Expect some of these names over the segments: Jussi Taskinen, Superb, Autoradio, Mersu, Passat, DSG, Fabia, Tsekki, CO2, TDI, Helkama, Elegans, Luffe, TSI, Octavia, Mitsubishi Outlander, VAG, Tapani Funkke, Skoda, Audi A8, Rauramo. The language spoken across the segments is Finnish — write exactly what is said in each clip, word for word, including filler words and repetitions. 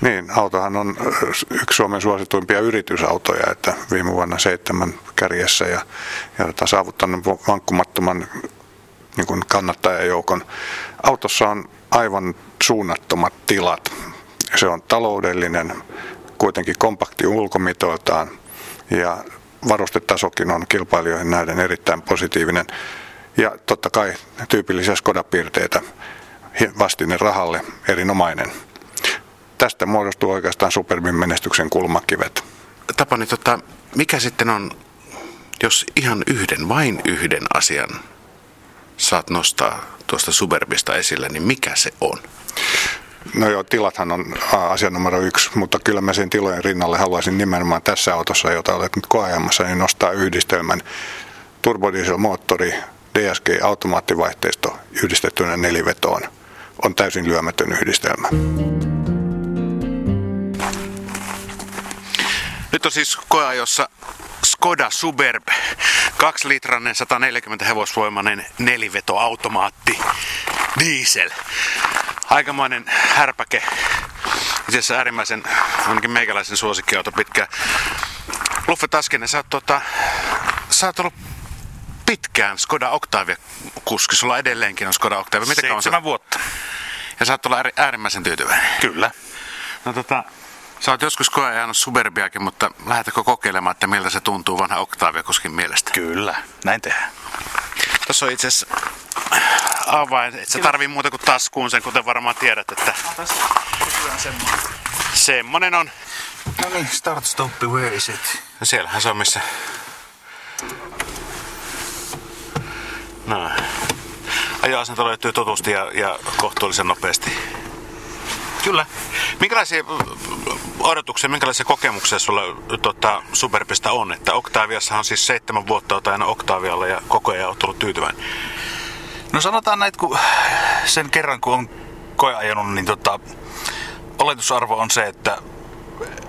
Niin, autohan on yksi Suomen suosituimpia yritysautoja, että viime vuonna seitsemän kärjessä ja, ja saavuttanut vankkumattoman niin kuin kannattajajoukon. Autossa on aivan suunnattomat tilat. Se on taloudellinen, kuitenkin kompakti ulkomitoiltaan ja varustetasokin on kilpailijoihin nähden erittäin positiivinen. Ja totta kai tyypillisiä Skoda-piirteitä vastine rahalle erinomainen. Tästä muodostuu oikeastaan Superbin menestyksen kulmakivet. Tapani, tota, mikä sitten on, jos ihan yhden, vain yhden asian saat nostaa tuosta Superbista esille, niin mikä se on? No joo, tilathan on asia numero yksi, mutta kyllä mä sen tilojen rinnalle haluaisin nimenomaan tässä autossa, jota olet nyt koeajamassa, niin nostaa yhdistelmän turbodieselmoottori, D S G, automaattivaihteisto yhdistettynä nelivetoon. On täysin lyömätön yhdistelmä. Nyt on siis koeajossa Skoda Superb, kaksilitrainen sataneljäkymmentä hevosvoimainen nelivetoautomaatti, diesel. Aikamoinen härpäke, itse asiassa äärimmäisen, ainakin meikäläisen suosikkiauto pitkään. Jussi Taskinen, sä oot, tota, sä oot ollut pitkään Skoda Octavia-kuski, sulla edelleenkin on Skoda Octavia. Miten kauan Seitsemän vuotta. Ja sä oot ollut äärimmäisen tyytyväinen. Kyllä. No tota... Sä oot joskus koeajanut Superbiakin, mutta lähdetäänkö kokeilemaan, että miltä se tuntuu vanha Octavia-kuskin mielestä? Kyllä, näin tehdään. Tässä on itse asiassa avain, et sä tarvii muuta kuin taskuun sen, kuten varmaan tiedät, että... Semmonen on. No niin, start, stop, where is it? No siellähän se on missä... No. Ajo-asento löytyy totusti ja, ja kohtuullisen nopeasti. Kyllä. Minkälaisia odotuksia, minkälaisia kokemuksia sulla tota, Superbistä on? Että Octaviassahan on siis seitsemän vuotta olet aina Octavialla ja koko ajan olet ollut tyytyväinen. No sanotaan näin, kun sen kerran kun on koeajanut, niin tota, oletusarvo on se, että,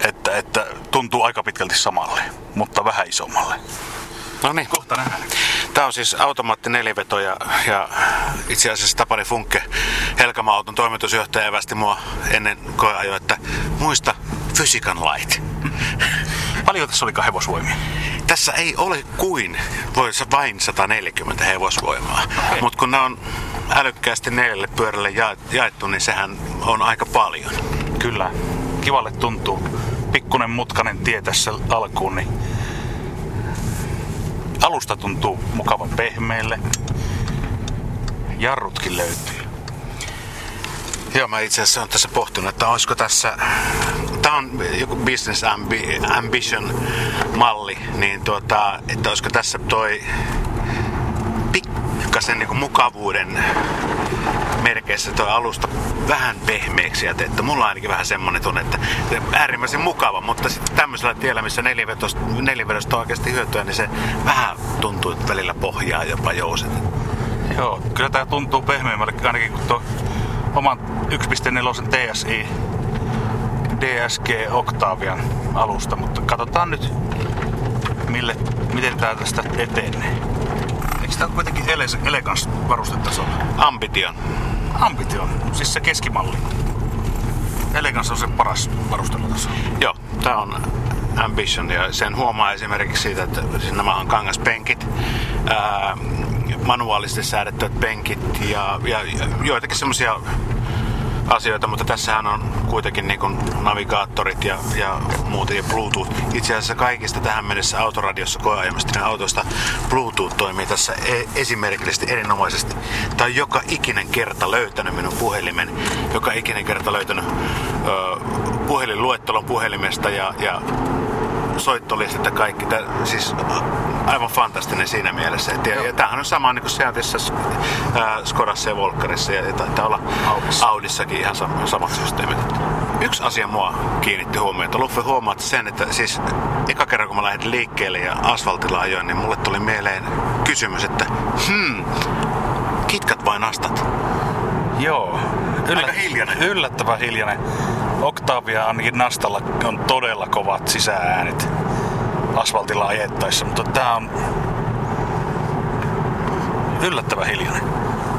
että, että tuntuu aika pitkälti samalle, mutta vähän isommalle. No niin, kohta nähdään. Tämä on siis automaatti neliveto ja, ja itse asiassa Tapani Funkke, Helkama-auton toimitusjohtaja, evästi mua ennen koeajoa, että muista fysiikan lait. Paljon tässä olikaan hevosvoimia? Tässä ei ole kuin voisi vain sataneljäkymmentä hevosvoimaa, okay. Mutta kun ne on älykkäästi neljälle pyörälle ja, jaettu, niin sehän on aika paljon. Kyllä, kivalle tuntuu. Pikkunen mutkainen tie tässä alkuun, niin alusta tuntuu mukavan pehmeelle. Jarrutkin löytyy. Joo, mä itse asiassa olen tässä pohtinut, että olisiko tässä... Tää on joku business ambi- ambition-malli, niin tuota, että olisiko tässä toi pikkasen niin kuin mukavuuden merkeissä toi alusta vähän pehmeeksi jätetty. Mulla on ainakin vähän semmonen tunne, että äärimmäisen mukava, mutta sitten tämmöisellä tiellä, missä nelivedosta on oikeasti hyötyä, niin se vähän tuntuu, että välillä pohjaa jopa jouset. Joo, kyllä tää tuntuu pehmeämmälle ainakin kuin tuo oman yksi pilkku neljä T S I D S G Octavian alusta, mutta katsotaan nyt, mille, miten tää tästä etenee. Eikö tää ole kuitenkin ele- elegans varustetasolla? Ambition. Ambition, siis se keskimalli. Elegans on se paras varustelutaso. Joo, tää on Ambition ja sen huomaa esimerkiksi siitä, että nämä on kangaspenkit. Ää, manuaalisesti säädettyvät penkit ja, ja joitakin semmoisia asioita, mutta tässähän on kuitenkin niin kuin navigaattorit ja, ja muuta ja Bluetooth. Itse asiassa kaikista tähän mennessä autoradiossa koeajamista ja autoista Bluetooth toimii tässä esimerkiksi erinomaisesti. Tää on joka ikinen kerta löytänyt minun puhelimen, joka ikinen kerta löytänyt ö, puhelinluettelon puhelimesta ja, ja soittolistat ja kaikki. Tää, siis aivan fantastinen siinä mielessä. Et, ja, ja tämähän on sama niin kuin Seatissa, ää, Skodassa ja Volkkarissa ja taitaa olla Audissa. Audissakin ihan sam- samat systeemit. Yksi asia mua kiinnitti huomiota. Luffe huomaat sen, että siis eka kerran kun mä lähdin liikkeelle ja asfaltilla ajoin, niin mulle tuli mieleen kysymys, että hmm, kitkat vai nastat? Joo. Yllät- Aika hiljainen. Yllättävän hiljainen. Octavia ainakin nastalla on todella kovat sisääänet asfaltilla ajettaessa, mutta tää on yllättävän hiljainen.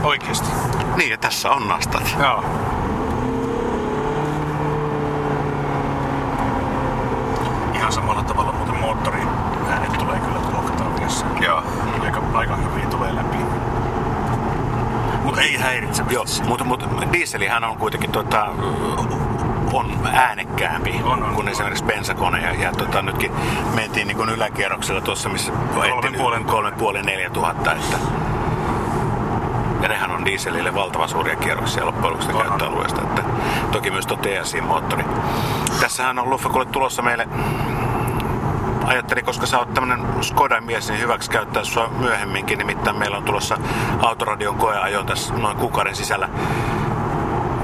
Oikeesti. Niin, ja tässä on nastat. Joo. seitsemänkymmentäseitsemän. Mutta mut, dieselihän on kuitenkin tota, on äänekkäämpi on, on, kuin on. Esimerkiksi bensakone. Ja, ja tota, nytkin mentiin niin kuin yläkierroksella tuossa, missä kolme pilkku viisi neljä tuhatta. Että, ja nehän on dieselille valtavan suuria kierroksia loppujen lopuksi käyttöalueesta. Että, toki myös tuo T S I-moottori. Tässähän on Luffakulle tulossa meille. Ajattelin, koska sä oot tämmönen Skodan mies, niin hyväksi käyttää sua myöhemminkin. Nimittäin meillä on tulossa Autoradion koeajoon tässä noin kuukauden sisällä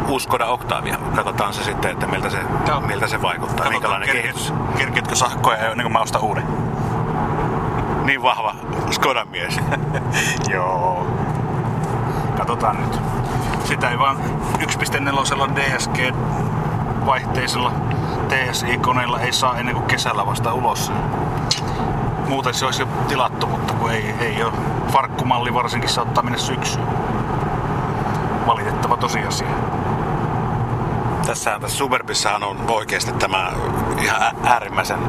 uusi Skoda Octavia. Katsotaan se sitten, että miltä se, miltä se vaikuttaa. Katsotaan, minkälainen kerket, kehitys. Kerketkö sä koeajoon ennen kuin mä ostan uuden? Niin vahva Skodan mies. Joo. Katsotaan nyt. Sitä ei vaan yksi pilkku neljä D S G vaihteisella T S I-koneilla ei saa ennen kuin kesällä vasta ulos. Muuten se olisi jo tilattu, mutta kun ei, ei ole. Farkkumalli varsinkin saattaa mennä syksyyn. Valitettava tosiasia. Tässä, tässä Superbissahan on oikeasti tämä ihan äärimmäisen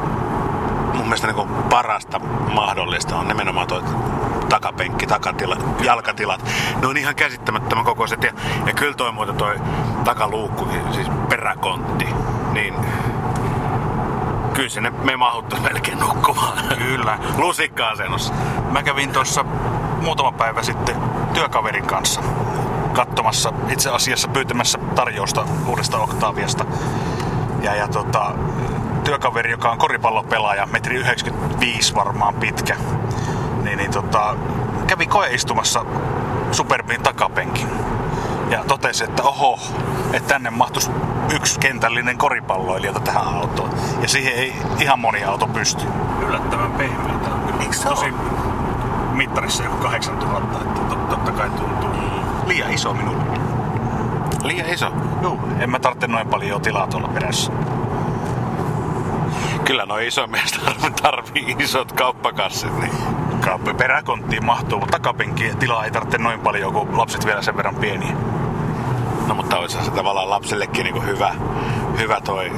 mun mielestä niin kuin parasta mahdollista on nimenomaan toi takapenkki, takatila, jalkatilat. Ne on ihan käsittämättömän kokoiset. Ja, ja kyllä toi muuten toi takaluukku, siis peräkontti, niin kyllä sinne me mahuttu melkein nukkumaan. Kyllä. Lusikka-asennossa. Mä kävin tuossa muutama päivä sitten työkaverin kanssa katsomassa, itse asiassa pyytämässä tarjousta uudesta Octaviasta. Ja, ja tota, työkaveri, joka on koripallopelaaja, metri yhdeksänkymmentäviisi varmaan pitkä, niin, niin tota, kävi koeistumassa Superbin takapenkin. Ja totesi, että oho, että tänne mahtuisi yksi kentällinen koripalloilija tähän autoon. Ja siihen ei ihan moni auto pysty. Yllättävän pehmeitä. Eikö se tosi mittarissa joku kahdeksantuhatta, että totta kai tuntuu liian iso minulle. Liian iso? Joo, en mä tarvitse noin paljon tilaa tuolla perässä. Kyllä noi iso mies tarvii isot kauppakassit. Niin. Peräkonttiin mahtuu, mutta takapenkin tilaa ei tarvitse noin paljon, kun lapset vielä sen verran pieniä. No mutta olisihan se tavallaan lapsellekin niin kuin hyvä, hyvä toi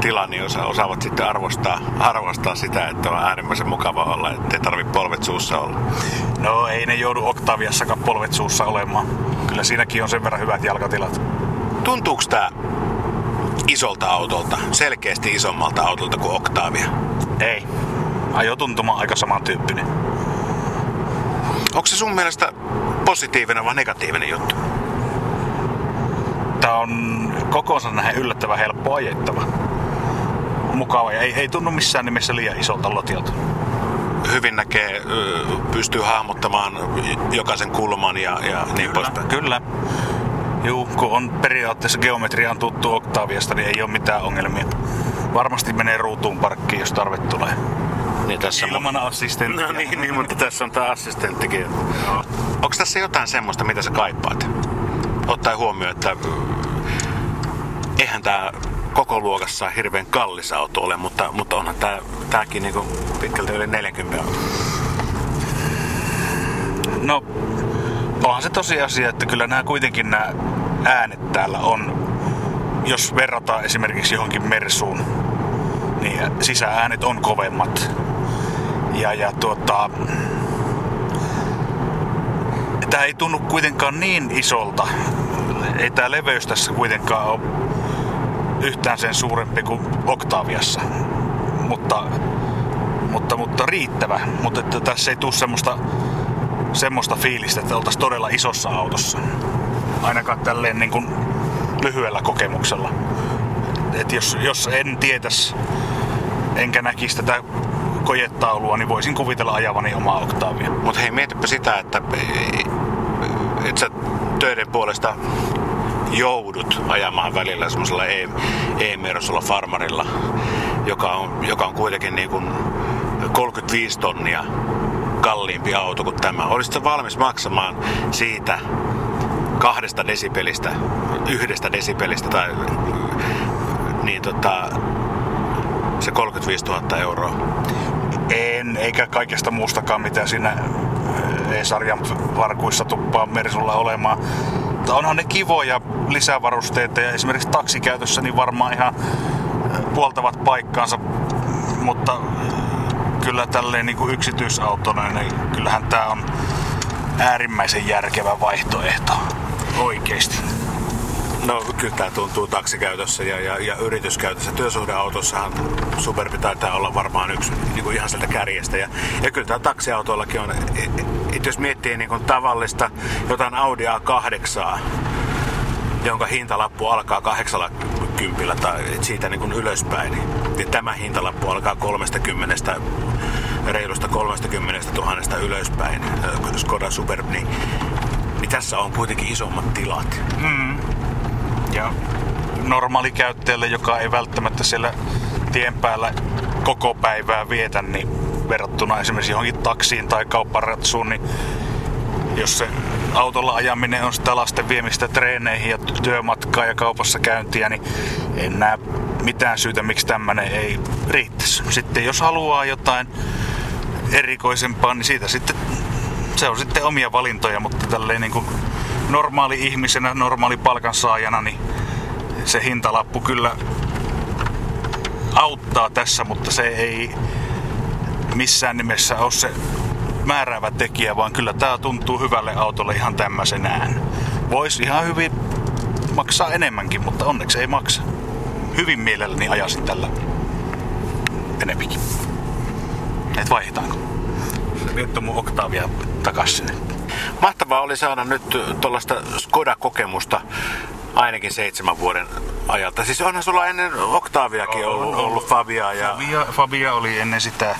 tila, niin osa, osaavat sitten arvostaa, arvostaa sitä, että on äärimmäisen mukava olla, ettei tarvitse polvet suussa olla. No ei ne joudu Octaviassakaan polvet suussa olemaan. Kyllä siinäkin on sen verran hyvät jalkatilat. Tuntuuko tää isolta autolta, selkeästi isommalta autolta kuin Octavia? Ei. Ajotuntuma on aika samantyyppinen. Onko se sun mielestä positiivinen vai negatiivinen juttu? Tää on kokoonsa nähden yllättävän helppo ajettava. Mukava ja ei, ei tunnu missään nimessä liian isolta lotiolta. Hyvin näkee, pystyy hahmottamaan jokaisen kulman ja, ja niin poispäin. Kyllä. Juu, kun on periaatteessa geometriaan tuttu Octaviasta, niin ei ole mitään ongelmia. Varmasti menee ruutuun parkkiin, jos tarve tulee. Niin, tässä ilman on assistenttia. No niin, niin, mutta tässä on tää assistenttikin. No. Onko tässä jotain semmoista, mitä sä kaipaat? Ottaen huomioon, että eihän tää koko luokassa hirveän kallis auto ole, mutta, mutta onhan tää, tääkin niinku pitkälti yli neljäkymmentä auto. No, onhan se tosiasia, että kyllä nämä kuitenkin nämä äänet täällä on, jos verrataan esimerkiksi johonkin Mersuun, niin sisääänet on kovemmat. Ja, ja tuota, tää ei tunnu kuitenkaan niin isolta. Ei tää leveys tässä kuitenkaan ole yhtään sen suurempi kuin Octaviassa. Mutta, mutta, mutta riittävä. Mutta että tässä ei tule semmoista, semmoista fiilistä, että oltaisiin todella isossa autossa. Ainakaan tälleen niin kuin lyhyellä kokemuksella. Et jos, jos en tietäisi enkä näkisi tätä kojetaulua, niin voisin kuvitella ajavani omaa Octavia. Mut hei, mietipä sitä, että et sä töiden puolesta joudut ajamaan välillä semmoisella e-mersulla farmarilla, joka on, joka on kuitenkin niin kuin kolmekymmentäviisi tonnia kalliimpi auto kuin tämä. Olisit sä valmis maksamaan siitä kahdesta desibelistä, yhdestä desibelistä tai niin tota, se kolmekymmentäviisituhatta euroa. En, eikä kaikesta muustakaan, mitä siinä E-sarjan varkuissa tuppaa Mersulla olemaan. Onhan ne kivoja lisävarusteita ja esimerkiksi taksikäytössä niin varmaan ihan puoltavat paikkaansa, mutta kyllä tälleen niin kuin yksityisautona, niin kyllähän tää on äärimmäisen järkevä vaihtoehto. Oikeesti. No kyllä tämä tuntuu taksikäytössä ja, ja, ja yrityskäytössä. Työsuhdeautossahan Superbi taitaa olla varmaan yksi niin kuin ihan sieltä kärjestä. Ja, ja kyllä tämä taksiautoillakin on, et jos miettii niin kuin tavallista jotain Audi A kahdeksan, jonka hintalappu alkaa kahdeksallakymmenellä tai siitä niin kuin ylöspäin, niin tämä hintalappu alkaa kolmekymmentä reilusta kolmekymmentätuhatta ylöspäin, Skoda Superb, niin, niin tässä on kuitenkin isommat tilat. Mm. Ja normaalikäyttäjälle, joka ei välttämättä siellä tien päällä koko päivää vietä, niin verrattuna esimerkiksi johonkin taksiin tai kaupparatsuun, niin jos se autolla ajaminen on sitä lasten viemistä treeneihin ja työmatkaa ja kaupassa käyntiä, niin en näe mitään syytä, miksi tämmöinen ei riittäisi. Sitten jos haluaa jotain erikoisempaa, niin siitä sitten, se on sitten omia valintoja, mutta tälleen niin kuin normaali ihmisenä, normaali palkansaajana, niin se hintalappu kyllä auttaa tässä, mutta se ei missään nimessä ole se määräävä tekijä, vaan kyllä tää tuntuu hyvälle autolle ihan tämmöisenään. Voisi ihan hyvin maksaa enemmänkin, mutta onneksi ei maksa. Hyvin mielelläni ajasin tällä enempikin. Et vaihdetaanko? Nyt on mun Octavia takas sinne. Mahtavaa oli saada nyt tuollaista Skoda-kokemusta ainakin seitsemän vuoden ajalta. Siis onhan sulla ennen Octaviakin ollut, ollut Fabiaa. Ja... Fabia, Fabia oli ennen sitä.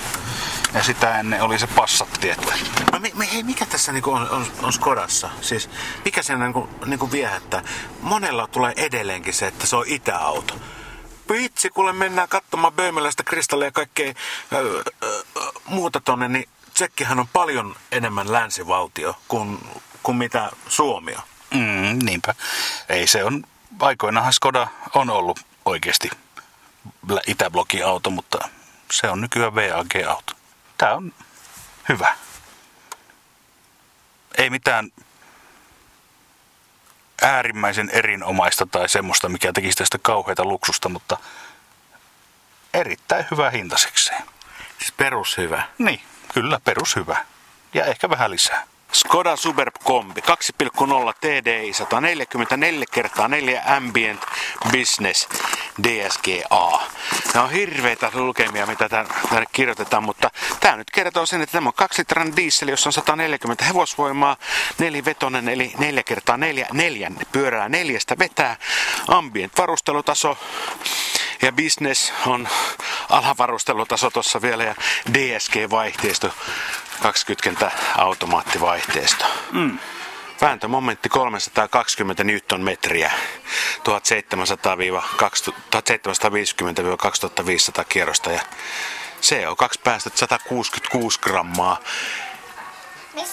Ja sitä ennen oli se Passat tietty. No me, me, hei, mikä tässä niinku on, on, on Skodassa? Siis mikä sen niinku, niinku viehättää? Monella tulee edelleenkin se, että se on itäauto. Vitsi, kuule mennään katsomaan Böömelästä kristalleja ja kaikkea öö, öö, muuta tonne, niin Tsekkihän on paljon enemmän länsivaltio kuin, kuin mitä Suomi on. Mm, niinpä. Ei se on, aikoinaanhan Skoda on ollut oikeasti itäblokin auto, mutta se on nykyään V A G-auto. Tää on hyvä. Ei mitään äärimmäisen erinomaista tai semmoista, mikä tekisi tästä kauheita luksusta, mutta erittäin hyvä hintasekseen. Siis perushyvä. Niin, kyllä perushyvä. Ja ehkä vähän lisää. Skoda Superb Kombi kaksi pilkku nolla T D I sata neljäkymmentäneljä kertaa neljä Ambient Business D S G A. Nämä on hirveitä lukemia, mitä tänne kirjoitetaan, mutta tämä nyt kertoo sen, että tämä on kaksi litran diesel, jossa on sata neljäkymmentä hevosvoimaa, nelivetonen eli neljä kertaa neljä, neljän pyörää neljästä vetää, ambient varustelutaso. Ja business on alavarustelutaso tuossa vielä ja D S G-vaihteisto, kaksikymmentä automaattivaihteisto. Mm. Vääntömomentti kolmesataakaksikymmentä newtonmetriä, tuhatseitsemänsataa viisikymmentä kaksituhattaviisisataa kierrosta ja C O kaksi päästöt sata kuusikymmentäkuusi grammaa.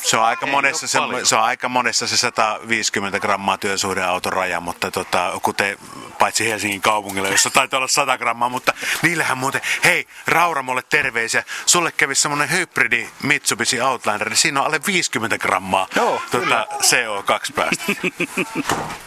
Se on aika monessa se, se, on aika monessa se sata viisikymmentä grammaa työsuhdeautoraja, mutta tota, kuten paitsi Helsingin kaupungilla, jossa taitaa olla sata grammaa, mutta niillähän muuten, hei, Rauramolle terveisiä, sulle kävi semmonen hybridi Mitsubishi Outlander, niin siinä on alle viisikymmentä grammaa tota, C O kaksi päästä.